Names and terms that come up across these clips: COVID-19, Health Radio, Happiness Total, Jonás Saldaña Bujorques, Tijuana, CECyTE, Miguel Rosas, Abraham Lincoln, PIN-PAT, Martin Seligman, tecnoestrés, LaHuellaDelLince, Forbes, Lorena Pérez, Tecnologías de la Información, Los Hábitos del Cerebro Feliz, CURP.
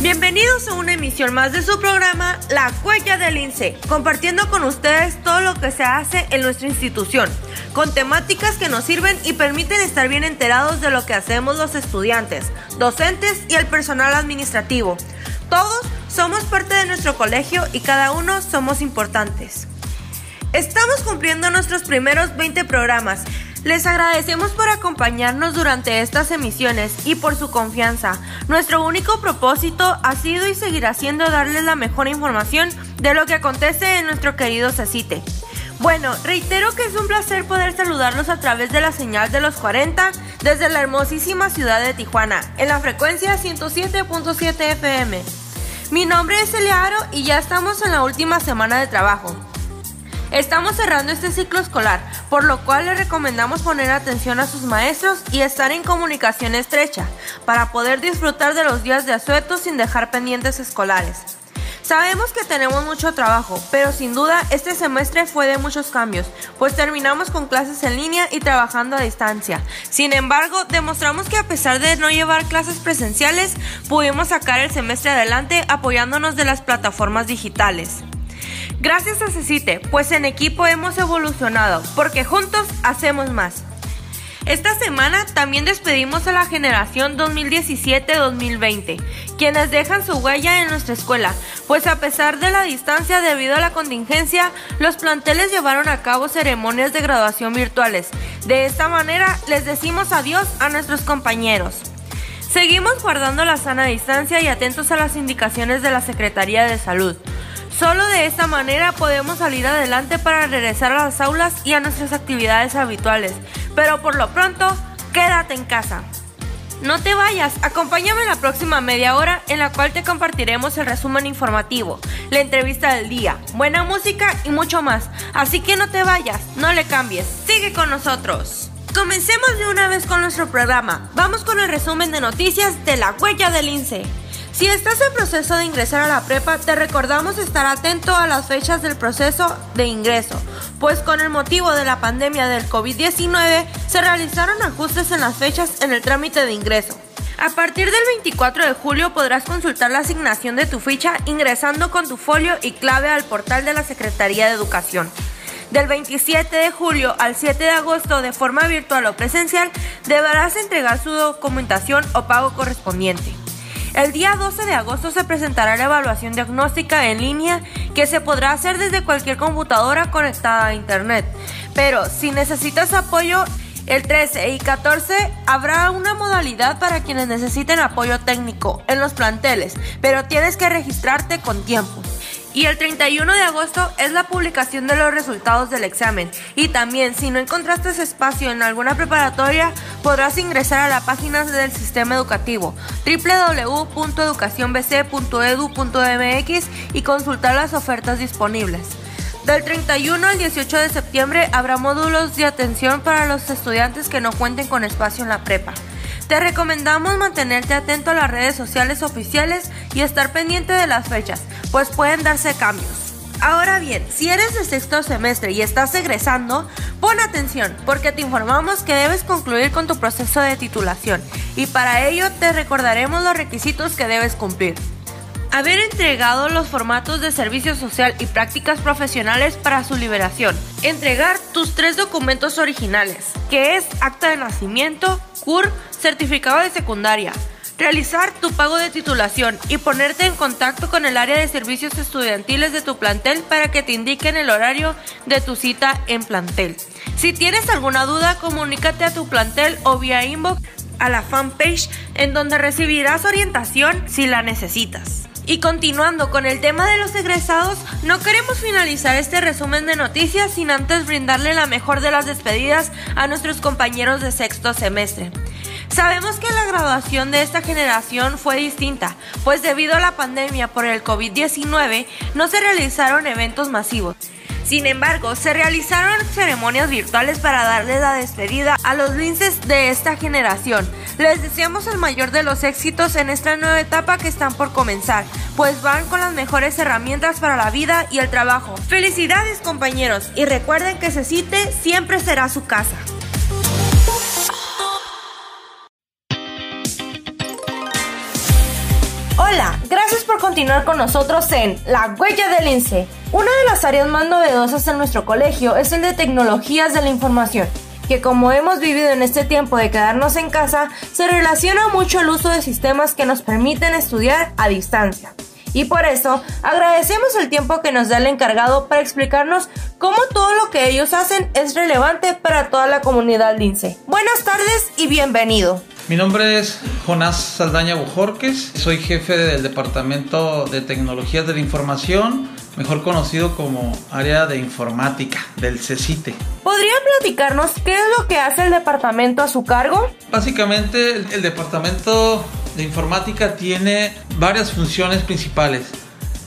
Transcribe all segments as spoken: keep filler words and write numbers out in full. Bienvenidos a una emisión más de su programa La Huella del Lince, compartiendo con ustedes todo lo que se hace en nuestra institución, con temáticas que nos sirven y permiten estar bien enterados de lo que hacemos los estudiantes, docentes y el personal administrativo. Todos somos parte de nuestro colegio y cada uno somos importantes. Estamos cumpliendo nuestros primeros veinte programas. Les agradecemos por acompañarnos durante estas emisiones y por su confianza. Nuestro único propósito ha sido y seguirá siendo darles la mejor información de lo que acontece en nuestro querido CECyTE. Bueno, reitero que es un placer poder saludarlos a través de la señal de los cuarenta desde la hermosísima ciudad de Tijuana, en la frecuencia ciento siete punto siete F M. Mi nombre es Elearo y ya estamos en la última semana de trabajo. Estamos cerrando este ciclo escolar, por lo cual les recomendamos poner atención a sus maestros y estar en comunicación estrecha para poder disfrutar de los días de asueto sin dejar pendientes escolares. Sabemos que tenemos mucho trabajo, pero sin duda este semestre fue de muchos cambios, pues terminamos con clases en línea y trabajando a distancia. Sin embargo, demostramos que a pesar de no llevar clases presenciales, pudimos sacar el semestre adelante apoyándonos de las plataformas digitales. Gracias a CECyTE, pues en equipo hemos evolucionado, porque juntos hacemos más. Esta semana también despedimos a la generación dos mil diecisiete dos mil veinte, quienes dejan su huella en nuestra escuela, pues a pesar de la distancia debido a la contingencia, los planteles llevaron a cabo ceremonias de graduación virtuales. De esta manera les decimos adiós a nuestros compañeros. Seguimos guardando la sana distancia y atentos a las indicaciones de la Secretaría de Salud. Solo de esta manera podemos salir adelante para regresar a las aulas y a nuestras actividades habituales. Pero por lo pronto, quédate en casa. No te vayas, acompáñame la próxima media hora en la cual te compartiremos el resumen informativo, la entrevista del día, buena música y mucho más. Así que no te vayas, no le cambies, sigue con nosotros. Comencemos de una vez con nuestro programa. Vamos con el resumen de noticias de La Huella del Lince. Si estás en proceso de ingresar a la prepa, te recordamos estar atento a las fechas del proceso de ingreso, pues con el motivo de la pandemia del COVID diecinueve se realizaron ajustes en las fechas en el trámite de ingreso. A partir del veinticuatro de julio podrás consultar la asignación de tu ficha ingresando con tu folio y clave al portal de la Secretaría de Educación. Del veintisiete de julio al siete de agosto, de forma virtual o presencial, deberás entregar su documentación o pago correspondiente. El día doce de agosto se presentará la evaluación diagnóstica en línea que se podrá hacer desde cualquier computadora conectada a internet. Pero si necesitas apoyo, el trece y catorce habrá una modalidad para quienes necesiten apoyo técnico en los planteles, pero tienes que registrarte con tiempo. Y el treinta y uno de agosto es la publicación de los resultados del examen. Y también, si no encontraste ese espacio en alguna preparatoria, podrás ingresar a la página del sistema educativo doble u doble u doble u punto educación b c punto edu punto m x y consultar las ofertas disponibles. Del treinta y uno al dieciocho de septiembre habrá módulos de atención para los estudiantes que no cuenten con espacio en la prepa. Te recomendamos mantenerte atento a las redes sociales oficiales y estar pendiente de las fechas, pues pueden darse cambios. Ahora bien, si eres de sexto semestre y estás egresando, pon atención, porque te informamos que debes concluir con tu proceso de titulación y para ello te recordaremos los requisitos que debes cumplir. Haber entregado los formatos de servicio social y prácticas profesionales para su liberación. Entregar tus tres documentos originales, que es acta de nacimiento, C U R, certificado de secundaria. Realizar tu pago de titulación y ponerte en contacto con el área de servicios estudiantiles de tu plantel para que te indiquen el horario de tu cita en plantel. Si tienes alguna duda, comunícate a tu plantel o vía inbox a la fanpage, en donde recibirás orientación si la necesitas. Y continuando con el tema de los egresados, no queremos finalizar este resumen de noticias sin antes brindarle la mejor de las despedidas a nuestros compañeros de sexto semestre. Sabemos que la graduación de esta generación fue distinta, pues debido a la pandemia por el COVID diecinueve no se realizaron eventos masivos. Sin embargo, se realizaron ceremonias virtuales para darles la despedida a los linces de esta generación. Les deseamos el mayor de los éxitos en esta nueva etapa que están por comenzar, pues van con las mejores herramientas para la vida y el trabajo. ¡Felicidades, compañeros! Y recuerden que CECyTE siempre será su casa. Hola, gracias por continuar con nosotros en La Huella del Lince. Una de las áreas más novedosas en nuestro colegio es el de Tecnologías de la Información, que como hemos vivido en este tiempo de quedarnos en casa, se relaciona mucho el uso de sistemas que nos permiten estudiar a distancia. Y por eso, agradecemos el tiempo que nos da el encargado para explicarnos cómo todo lo que ellos hacen es relevante para toda la comunidad lince. Buenas tardes y bienvenido. Mi nombre es Jonás Saldaña Bujorques, soy jefe del Departamento de Tecnologías de la Información, mejor conocido como Área de Informática del CECyTE. ¿Podría platicarnos qué es lo que hace el departamento a su cargo? Básicamente, el, el Departamento de Informática tiene varias funciones principales.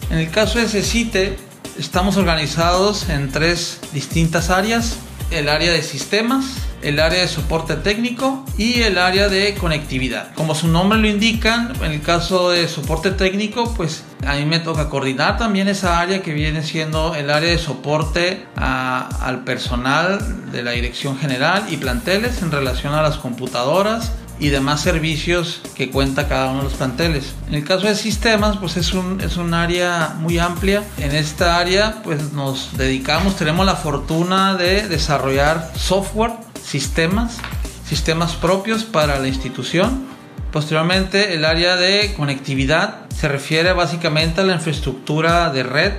En el caso de CECyTE, estamos organizados en tres distintas áreas: el área de sistemas, el área de soporte técnico y el área de conectividad. Como su nombre lo indica, en el caso de soporte técnico, pues a mí me toca coordinar también esa área que viene siendo el área de soporte a, al personal de la dirección general y planteles en relación a las computadoras y demás servicios que cuenta cada uno de los planteles. En el caso de sistemas, pues es un, es un área muy amplia. En esta área, pues nos dedicamos, tenemos la fortuna de desarrollar software, sistemas, sistemas propios para la institución. Posteriormente, el área de conectividad se refiere básicamente a la infraestructura de red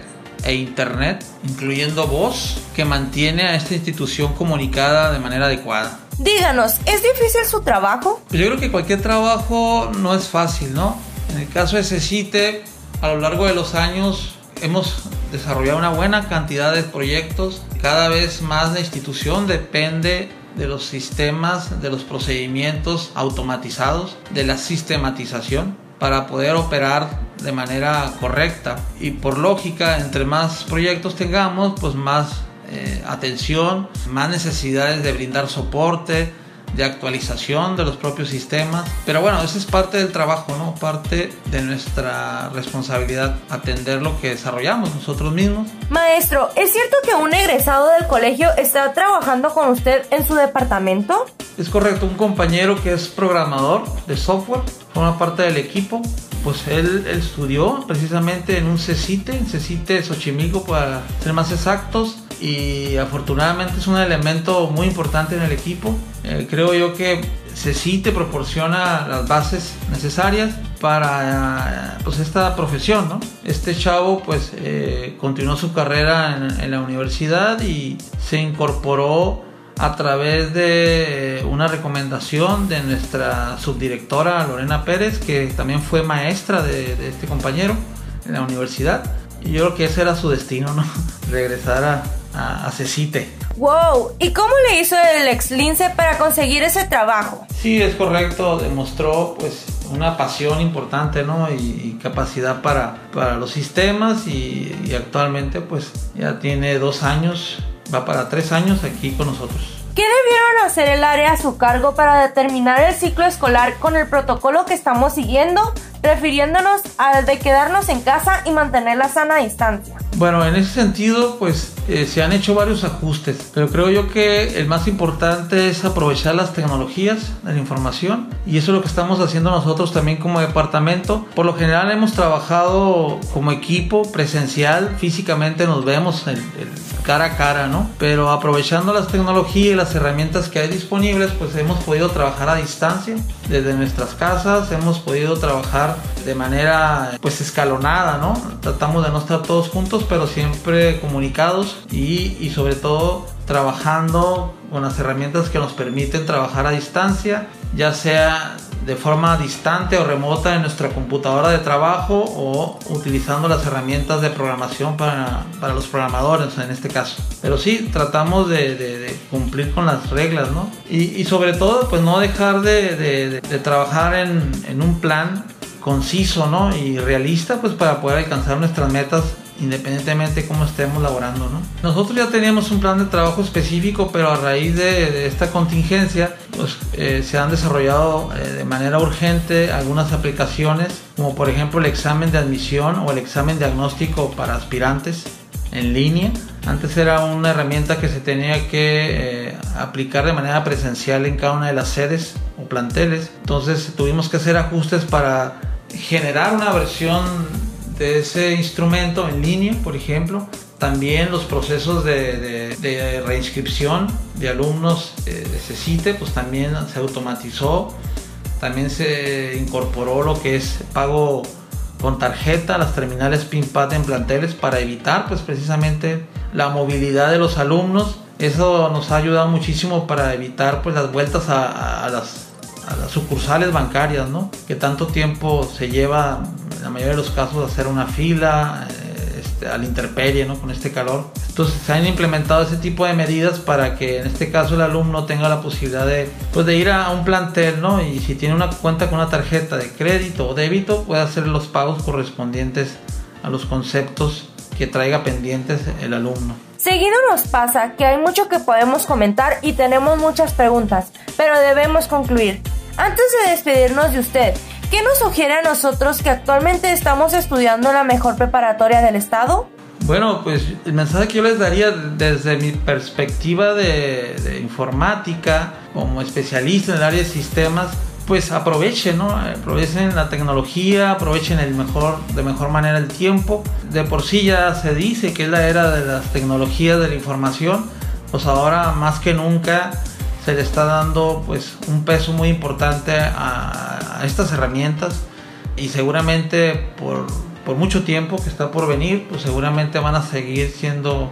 e internet, incluyendo voz, que mantiene a esta institución comunicada de manera adecuada. Díganos, ¿es difícil su trabajo? Yo creo que cualquier trabajo no es fácil, ¿no? En el caso de CECyTE, a lo largo de los años hemos desarrollado una buena cantidad de proyectos. Cada vez más la institución depende de los sistemas, de los procedimientos automatizados, de la sistematización, para poder operar de manera correcta. Y por lógica, entre más proyectos tengamos, pues más Eh, atención, más necesidades de brindar soporte, de actualización de los propios sistemas. Pero bueno, eso es parte del trabajo, ¿no? Parte de nuestra responsabilidad, atender lo que desarrollamos nosotros mismos. Maestro, ¿es cierto que un egresado del colegio está trabajando con usted en su departamento? Es correcto, un compañero que es programador de software, forma parte del equipo. Pues él, él estudió precisamente en un CECyTE, en CECyTE Xochimilco para ser más exactos, y afortunadamente es un elemento muy importante en el equipo. Eh, creo yo que CECyTE proporciona las bases necesarias para pues, esta profesión, ¿no? Este chavo pues eh, continuó su carrera en, en la universidad y se incorporó a través de una recomendación de nuestra subdirectora Lorena Pérez, que también fue maestra de, de este compañero en la universidad. Y yo creo que ese era su destino, ¿no? Regresar a, a, a CECyTE. ¡Wow! ¿Y cómo le hizo el ex lince para conseguir ese trabajo? Sí, es correcto. Demostró pues una pasión importante, ¿no? Y, y capacidad para, para los sistemas y, y actualmente pues ya tiene dos años, va para tres años aquí con nosotros. ¿Qué debieron hacer el área a su cargo para determinar el ciclo escolar con el protocolo que estamos siguiendo, refiriéndonos al de quedarnos en casa y mantener la sana distancia? Bueno, en ese sentido, pues eh, se han hecho varios ajustes, pero creo yo que el más importante es aprovechar las tecnologías de la información, y eso es lo que estamos haciendo nosotros también como departamento. Por lo general hemos trabajado como equipo presencial, físicamente nos vemos el, el cara a cara, ¿no? Pero aprovechando las tecnologías y las herramientas que hay disponibles, pues hemos podido trabajar a distancia desde nuestras casas, hemos podido trabajar de manera pues escalonada, ¿no? Tratamos de no estar todos juntos, pero siempre comunicados y, y sobre todo trabajando con las herramientas que nos permiten trabajar a distancia, ya sea de forma distante o remota en nuestra computadora de trabajo o utilizando las herramientas de programación para, para los programadores en este caso. Pero sí, tratamos de, de, de cumplir con las reglas, ¿no? Y, y sobre todo, pues no dejar de, de, de, de trabajar en, en un plan conciso, ¿no? Y realista, pues para poder alcanzar nuestras metas independientemente de cómo estemos laborando, ¿no? Nosotros ya teníamos un plan de trabajo específico, pero a raíz de, de esta contingencia pues, eh, se han desarrollado eh, de manera urgente algunas aplicaciones, como por ejemplo el examen de admisión o el examen diagnóstico para aspirantes en línea. Antes era una herramienta que se tenía que eh, aplicar de manera presencial en cada una de las sedes o planteles, entonces tuvimos que hacer ajustes para generar una versión de ese instrumento en línea, por ejemplo. También los procesos de, de, de reinscripción de alumnos eh, de CECyTE, pues también se automatizó. También se incorporó lo que es pago con tarjeta, las terminales PIN-PAT en planteles para evitar, pues, precisamente la movilidad de los alumnos. Eso nos ha ayudado muchísimo para evitar, pues, las vueltas a, a, las, a las sucursales bancarias, ¿no? Que tanto tiempo se lleva, en la mayoría de los casos, hacer una fila eh, este, a la intemperie, ¿no? Con este calor. Entonces se han implementado ese tipo de medidas para que en este caso el alumno tenga la posibilidad de, pues, de ir a un plantel, ¿no? Y si tiene una cuenta con una tarjeta de crédito o débito, puede hacer los pagos correspondientes a los conceptos que traiga pendientes el alumno. Seguido nos pasa que hay mucho que podemos comentar y tenemos muchas preguntas, pero debemos concluir. Antes de despedirnos de usted, ¿qué nos sugiere a nosotros que actualmente estamos estudiando la mejor preparatoria del estado? Bueno, pues el mensaje que yo les daría desde mi perspectiva de, de informática, como especialista en el área de sistemas, pues aprovechen, ¿no? Aprovechen la tecnología, aprovechen el mejor, de mejor manera el tiempo. De por sí ya se dice que es la era de las tecnologías de la información, pues ahora más que nunca se le está dando, pues, un peso muy importante a, a estas herramientas, y seguramente por, por mucho tiempo que está por venir, pues seguramente van a seguir siendo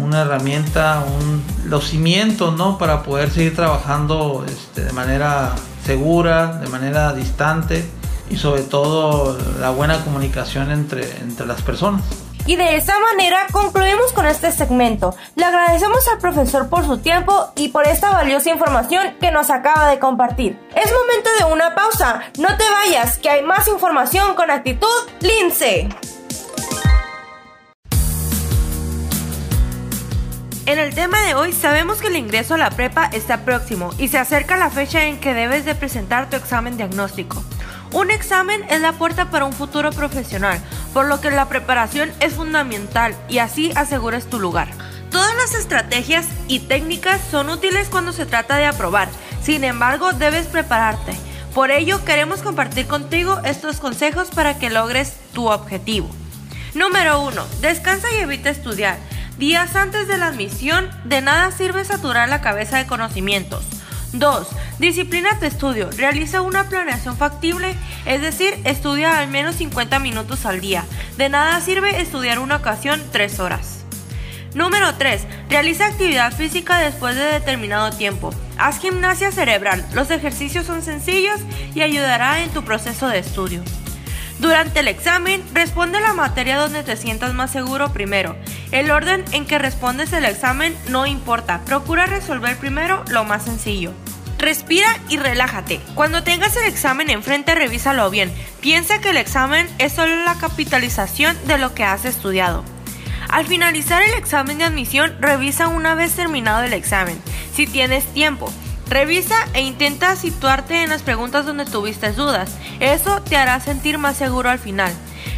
una herramienta, un, los cimientos, ¿no? Para poder seguir trabajando este, de manera segura, de manera distante, y sobre todo la buena comunicación entre, entre las personas. Y de esa manera concluimos con este segmento. Le agradecemos al profesor por su tiempo y por esta valiosa información que nos acaba de compartir. Es momento de una pausa. No te vayas, que hay más información con Actitud Lince. En el tema de hoy sabemos que el ingreso a la prepa está próximo y se acerca la fecha en que debes de presentar tu examen diagnóstico. Un examen es la puerta para un futuro profesional, por lo que la preparación es fundamental y así aseguras tu lugar. Todas las estrategias y técnicas son útiles cuando se trata de aprobar, sin embargo debes prepararte. Por ello queremos compartir contigo estos consejos para que logres tu objetivo. Número uno. Descansa y evita estudiar. Días antes de la admisión, de nada sirve saturar la cabeza de conocimientos. dos. Disciplina tu estudio. Realiza una planeación factible, es decir, estudia al menos cincuenta minutos al día. De nada sirve estudiar una ocasión tres horas. Número tres. Realiza actividad física después de determinado tiempo. Haz gimnasia cerebral. Los ejercicios son sencillos y ayudará en tu proceso de estudio. Durante el examen, responde la materia donde te sientas más seguro primero. El orden en que respondes el examen no importa, procura resolver primero lo más sencillo. Respira y relájate. Cuando tengas el examen enfrente, revísalo bien. Piensa que el examen es solo la capitalización de lo que has estudiado. Al finalizar el examen de admisión, revisa una vez terminado el examen, si tienes tiempo. Revisa e intenta situarte en las preguntas donde tuviste dudas, eso te hará sentir más seguro al final.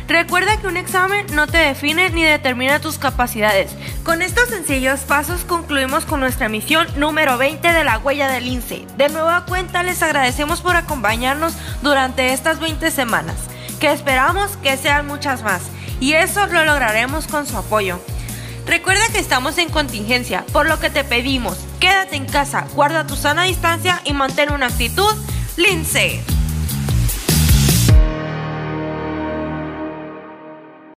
Recuerda que un examen no te define ni determina tus capacidades. Con estos sencillos pasos concluimos con nuestra misión número veinte de La Huella del Lince. De nueva cuenta les agradecemos por acompañarnos durante estas veinte semanas, que esperamos que sean muchas más, y eso lo lograremos con su apoyo. Recuerda que estamos en contingencia, por lo que te pedimos, quédate en casa, guarda tu sana distancia y mantén una actitud lince.